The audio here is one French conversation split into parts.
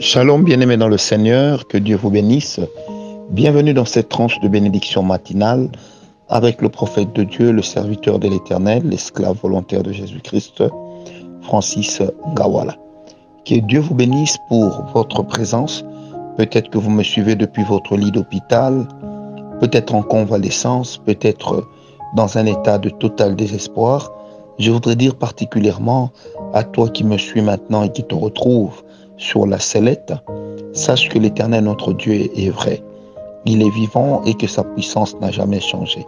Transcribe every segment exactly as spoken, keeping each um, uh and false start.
Shalom, bien-aimés dans le Seigneur, que Dieu vous bénisse. Bienvenue dans cette tranche de bénédiction matinale avec le prophète de Dieu, le serviteur de l'Éternel, l'esclave volontaire de Jésus-Christ, Francis Ngawala. Que Dieu vous bénisse pour votre présence. Peut-être que vous me suivez depuis votre lit d'hôpital, peut-être en convalescence, peut-être dans un état de total désespoir. Je voudrais dire particulièrement à toi qui me suis maintenant et qui te retrouve sur la sellette, sache que l'Éternel notre Dieu est vrai. Il est vivant et que sa puissance n'a jamais changé.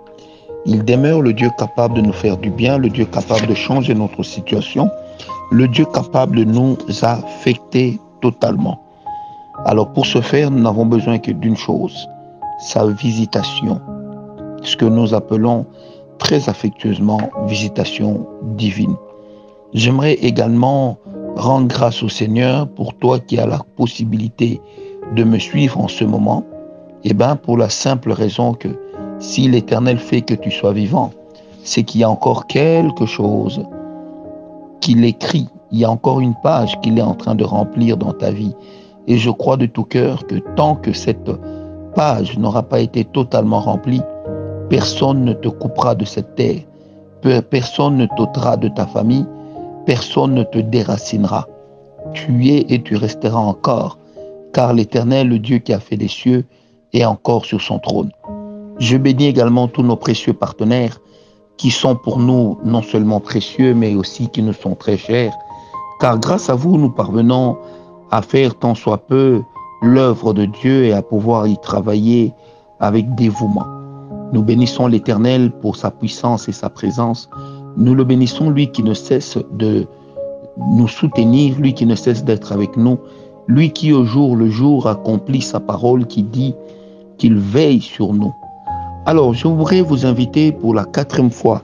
Il demeure le Dieu capable de nous faire du bien, le Dieu capable de changer notre situation, le Dieu capable de nous affecter totalement. Alors pour ce faire, nous n'avons besoin que d'une chose, sa visitation, ce que nous appelons très affectueusement visitation divine. J'aimerais également rends grâce au Seigneur pour toi qui as la possibilité de me suivre en ce moment, et bien pour la simple raison que si l'Éternel fait que tu sois vivant, c'est qu'il y a encore quelque chose qu'il écrit, il y a encore une page qu'il est en train de remplir dans ta vie. Et je crois de tout cœur que tant que cette page n'aura pas été totalement remplie, personne ne te coupera de cette terre, personne ne t'ôtera de ta famille, personne ne te déracinera. Tu es et tu resteras encore, car l'Éternel, le Dieu qui a fait les cieux, est encore sur son trône. Je bénis également tous nos précieux partenaires qui sont pour nous non seulement précieux, mais aussi qui nous sont très chers, car grâce à vous, nous parvenons à faire tant soit peu l'œuvre de Dieu et à pouvoir y travailler avec dévouement. Nous bénissons l'Éternel pour sa puissance et sa présence. Nous le bénissons, lui qui ne cesse de nous soutenir, lui qui ne cesse d'être avec nous, lui qui au jour le jour accomplit sa parole qui dit qu'il veille sur nous. Alors, je voudrais vous inviter pour la quatrième fois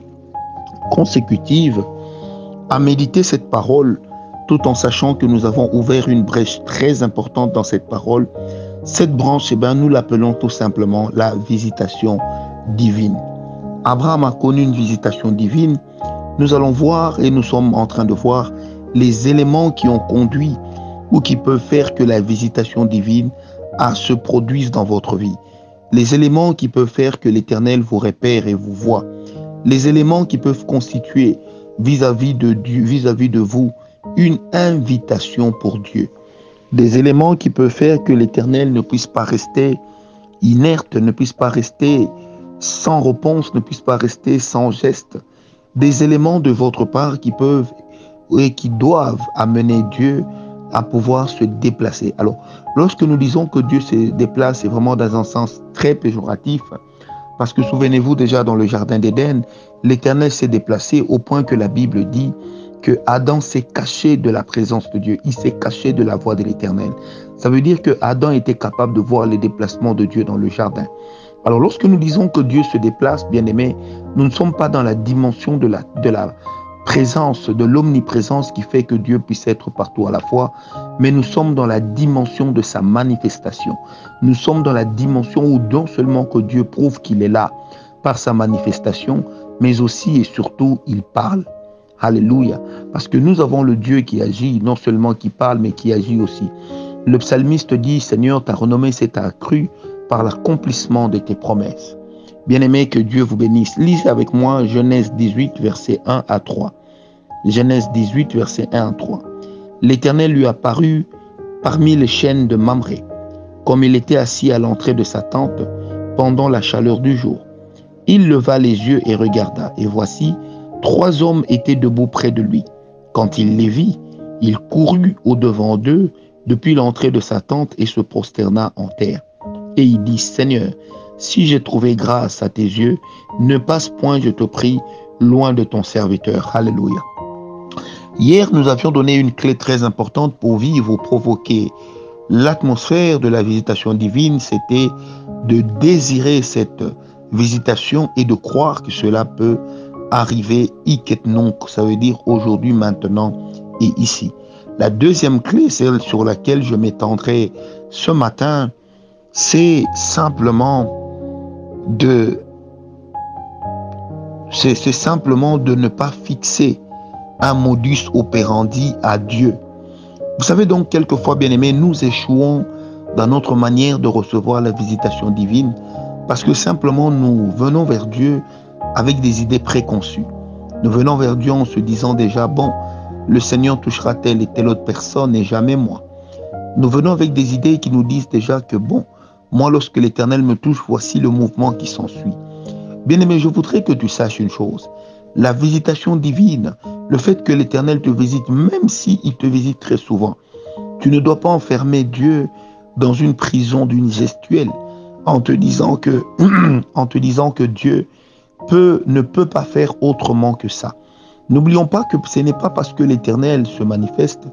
consécutive à méditer cette parole, tout en sachant que nous avons ouvert une brèche très importante dans cette parole. Cette branche, eh bien, nous l'appelons tout simplement la visitation divine. Abraham a connu une visitation divine. Nous allons voir et nous sommes en train de voir les éléments qui ont conduit ou qui peuvent faire que la visitation divine ah, se produise dans votre vie. Les éléments qui peuvent faire que l'Éternel vous repère et vous voit. Les éléments qui peuvent constituer vis-à-vis de Dieu, vis-à-vis de vous, une invitation pour Dieu. Des éléments qui peuvent faire que l'Éternel ne puisse pas rester inerte, ne puisse pas rester sans réponse, ne puisse pas rester sans geste. Des éléments de votre part qui peuvent et qui doivent amener Dieu à pouvoir se déplacer. Alors, lorsque nous disons que Dieu se déplace, c'est vraiment dans un sens très péjoratif, parce que souvenez-vous déjà dans le jardin d'Éden, l'Éternel s'est déplacé au point que la Bible dit que Adam s'est caché de la présence de Dieu, il s'est caché de la voix de l'Éternel. Ça veut dire que Adam était capable de voir les déplacements de Dieu dans le jardin. Alors lorsque nous disons que Dieu se déplace, bien-aimés, nous ne sommes pas dans la dimension de la, de la présence, de l'omniprésence qui fait que Dieu puisse être partout à la fois, mais nous sommes dans la dimension de sa manifestation. Nous sommes dans la dimension où non seulement que Dieu prouve qu'il est là par sa manifestation, mais aussi et surtout, il parle. Alléluia. Parce que nous avons le Dieu qui agit, non seulement qui parle, mais qui agit aussi. Le psalmiste dit, « Seigneur, ta renommée s'est accrue par l'accomplissement de tes promesses. » Bien-aimé, que Dieu vous bénisse. Lisez avec moi Genèse dix-huit, versets un à trois. Genèse dix-huit, versets un à trois. L'Éternel lui apparut parmi les chênes de Mamré, comme il était assis à l'entrée de sa tente pendant la chaleur du jour. Il leva les yeux et regarda, et voici, trois hommes étaient debout près de lui. Quand il les vit, il courut au-devant d'eux depuis l'entrée de sa tente et se prosterna en terre. Et il dit, « Seigneur, si j'ai trouvé grâce à tes yeux, ne passe point, je te prie, loin de ton serviteur. » Alléluia. Hier, nous avions donné une clé très importante pour vivre ou provoquer l'atmosphère de la visitation divine. C'était de désirer cette visitation et de croire que cela peut arriver. Ça veut dire aujourd'hui, maintenant et ici. La deuxième clé, celle sur laquelle je m'étendrai ce matin, c'est simplement de c'est, c'est simplement de ne pas fixer un modus operandi à Dieu. Vous savez donc, quelquefois, bien-aimés, nous échouons dans notre manière de recevoir la visitation divine parce que simplement nous venons vers Dieu avec des idées préconçues. Nous venons vers Dieu en se disant déjà, bon, le Seigneur touchera telle et telle autre personne et jamais moi. Nous venons avec des idées qui nous disent déjà que bon, moi lorsque l'Éternel me touche, voici le mouvement qui s'ensuit. Bien-aimé, je voudrais que tu saches une chose. La visitation divine, le fait que l'Éternel te visite, même s'il te visite très souvent, tu ne dois pas enfermer Dieu dans une prison d'une gestuelle en te disant que, en te disant que Dieu peut, ne peut pas faire autrement que ça. N'oublions pas que ce n'est pas parce que l'Éternel se manifeste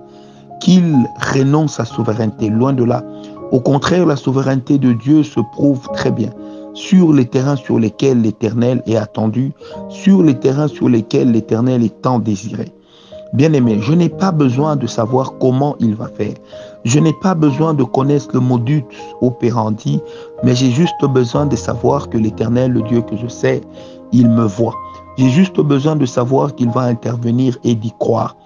qu'il renonce à sa souveraineté. Loin de là. Au contraire, la souveraineté de Dieu se prouve très bien sur les terrains sur lesquels l'Éternel est attendu, sur les terrains sur lesquels l'Éternel est tant désiré. Bien-aimé, je n'ai pas besoin de savoir comment il va faire. Je n'ai pas besoin de connaître le modus operandi, mais j'ai juste besoin de savoir que l'Éternel, le Dieu que je sais, il me voit. J'ai juste besoin de savoir qu'il va intervenir et d'y croire.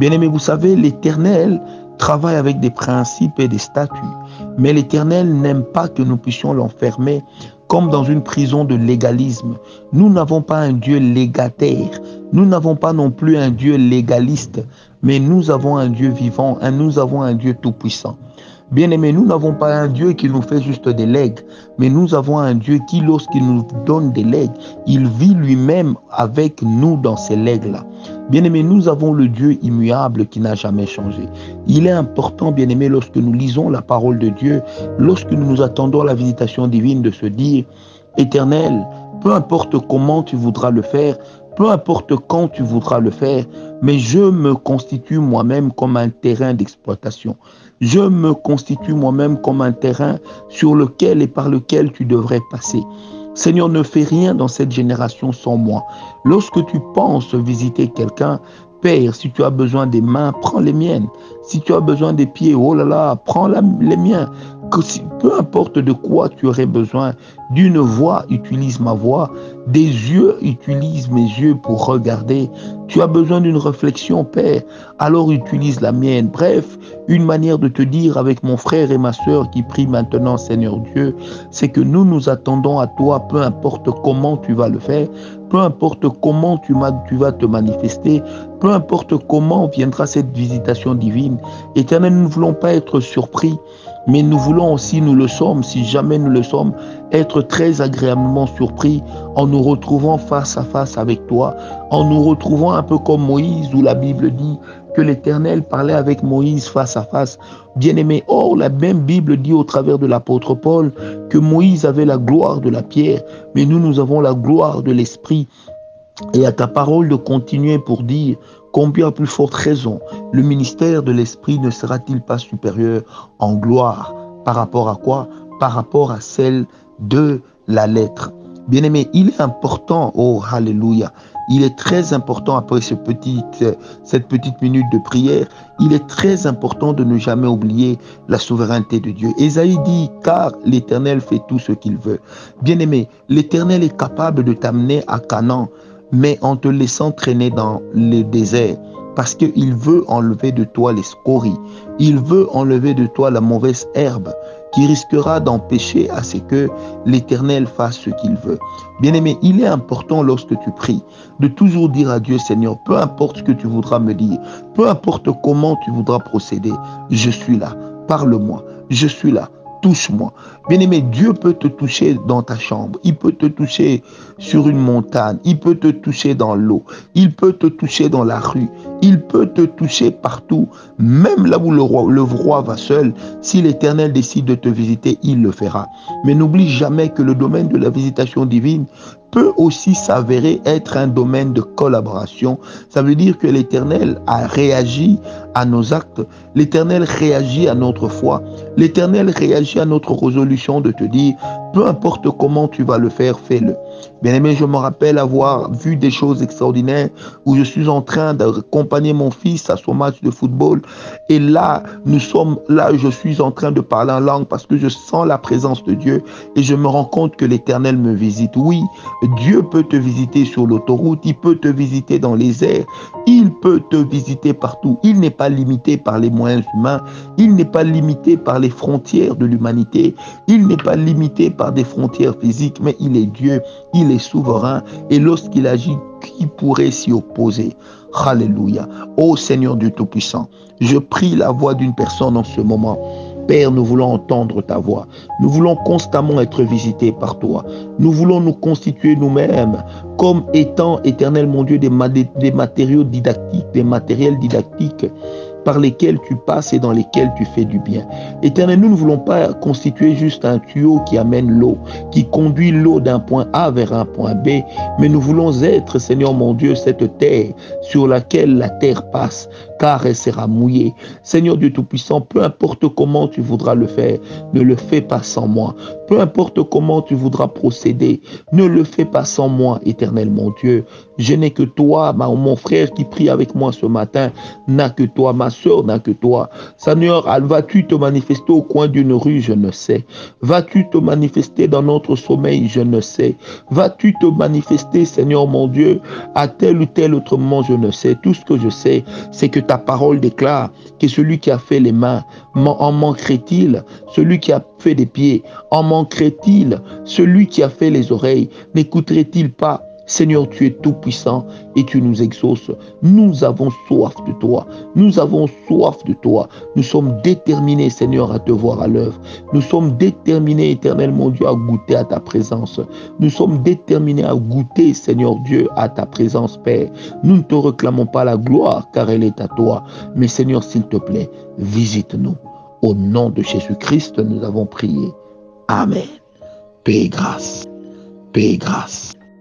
Bien-aimé, vous savez, l'Éternel travaille avec des principes et des statuts, mais l'Éternel n'aime pas que nous puissions l'enfermer comme dans une prison de légalisme. Nous n'avons pas un Dieu légataire, nous n'avons pas non plus un Dieu légaliste, mais nous avons un Dieu vivant, nous avons un Dieu tout-puissant. Bien-aimés, nous n'avons pas un Dieu qui nous fait juste des legs, mais nous avons un Dieu qui, lorsqu'il nous donne des legs, il vit lui-même avec nous dans ces legs-là. Bien-aimés, nous avons le Dieu immuable qui n'a jamais changé. Il est important, bien-aimés, lorsque nous lisons la parole de Dieu, lorsque nous nous attendons à la visitation divine, de se dire « Éternel, peu importe comment tu voudras le faire, peu importe quand tu voudras le faire, mais je me constitue moi-même comme un terrain d'exploitation. Je me constitue moi-même comme un terrain sur lequel et par lequel tu devrais passer. Seigneur, ne fais rien dans cette génération sans moi. Lorsque tu penses visiter quelqu'un, Père, si tu as besoin des mains, prends les miennes. Si tu as besoin des pieds, oh là là, prends la, les miens. Que si, peu importe de quoi tu aurais besoin, d'une voix, utilise ma voix. Des yeux, utilise mes yeux pour regarder. Tu as besoin d'une réflexion, Père, alors utilise la mienne. Bref, une manière de te dire avec mon frère et ma sœur qui prient maintenant, Seigneur Dieu, c'est que nous nous attendons à toi, peu importe comment tu vas le faire, peu importe comment tu, tu vas te manifester, peu importe comment viendra cette visitation divine. Éternel, nous ne voulons pas être surpris, mais nous voulons aussi, nous le sommes, si jamais nous le sommes, être très agréablement surpris en nous retrouvant face à face avec toi, en nous retrouvant un peu comme Moïse, où la Bible dit que l'Éternel parlait avec Moïse face à face. Bien-aimé, or la même Bible dit au travers de l'apôtre Paul que Moïse avait la gloire de la pierre, mais nous, nous avons la gloire de l'esprit. Et à ta parole de continuer pour dire combien à plus forte raison le ministère de l'esprit ne sera-t-il pas supérieur en gloire par rapport à quoi? Par rapport à celle de la lettre. Bien-aimé, il est important, oh hallelujah, il est très important après ce petit, cette petite minute de prière, il est très important de ne jamais oublier la souveraineté de Dieu. Ésaïe dit, car l'Éternel fait tout ce qu'il veut. Bien-aimé, l'Éternel est capable de t'amener à Canaan, mais en te laissant traîner dans le désert, parce qu'il veut enlever de toi les scories, il veut enlever de toi la mauvaise herbe, qui risquera d'empêcher à ce que l'Éternel fasse ce qu'il veut. Bien-aimé, il est important lorsque tu pries de toujours dire à Dieu, Seigneur, peu importe ce que tu voudras me dire, peu importe comment tu voudras procéder, je suis là, parle-moi, je suis là. Touche-moi. Bien-aimé, Dieu peut te toucher dans ta chambre. Il peut te toucher sur une montagne. Il peut te toucher dans l'eau. Il peut te toucher dans la rue. Il peut te toucher partout. Même là où le roi, le roi va seul, si l'Éternel décide de te visiter, il le fera. Mais n'oublie jamais que le domaine de la visitation divine peut aussi s'avérer être un domaine de collaboration. Ça veut dire que l'Éternel a réagi à nos actes, l'Éternel réagit à notre foi, l'Éternel réagit à notre résolution de te dire, peu importe comment tu vas le faire, fais-le. Bien-aimé, je me rappelle avoir vu des choses extraordinaires où je suis en train d'accompagner mon fils à son match de football. Et là, nous sommes là, je suis en train de parler en langue parce que je sens la présence de Dieu et je me rends compte que l'Éternel me visite. Oui, Dieu peut te visiter sur l'autoroute, il peut te visiter dans les airs, il peut te visiter partout. Il n'est pas limité par les moyens humains, il n'est pas limité par les frontières de l'humanité, il n'est pas limité par des frontières physiques, mais il est Dieu, il est souverain, et lorsqu'il agit, qui pourrait s'y opposer? Alléluia. Ô Seigneur Dieu Tout-Puissant, je prie la voix d'une personne en ce moment. Père, nous voulons entendre ta voix. Nous voulons constamment être visités par toi. Nous voulons nous constituer nous-mêmes comme étant, éternel mon Dieu, des, ma- des matériaux didactiques, des matériels didactiques par lesquels tu passes et dans lesquels tu fais du bien. Éternel, nous ne voulons pas constituer juste un tuyau qui amène l'eau, qui conduit l'eau d'un point A vers un point B, mais nous voulons être, Seigneur mon Dieu, cette terre sur laquelle la terre passe, car elle sera mouillée. Seigneur Dieu Tout-Puissant, peu importe comment tu voudras le faire, ne le fais pas sans moi. Peu importe comment tu voudras procéder, ne le fais pas sans moi, éternel mon Dieu. Je n'ai que toi, ma, mon frère qui prie avec moi ce matin, n'a que toi, ma sœur n'a que toi. Seigneur, vas-tu te manifester au coin d'une rue, je ne sais. Vas-tu te manifester dans notre sommeil, je ne sais. Vas-tu te manifester, Seigneur mon Dieu, à tel ou tel autre moment, je ne sais. Tout ce que je sais, c'est que ta parole déclare que celui qui a fait les mains, en manquerait-il? Celui qui a fait des pieds, en manquerait-il? Celui qui a fait les oreilles, n'écouterait-il pas? Seigneur, tu es tout-puissant et tu nous exauces. Nous avons soif de toi. Nous avons soif de toi. Nous sommes déterminés, Seigneur, à te voir à l'œuvre. Nous sommes déterminés, éternel mon Dieu, à goûter à ta présence. Nous sommes déterminés à goûter, Seigneur Dieu, à ta présence, Père. Nous ne te réclamons pas la gloire, car elle est à toi. Mais Seigneur, s'il te plaît, visite-nous. Au nom de Jésus-Christ, nous avons prié. Amen. Paix et grâce. Paix et grâce.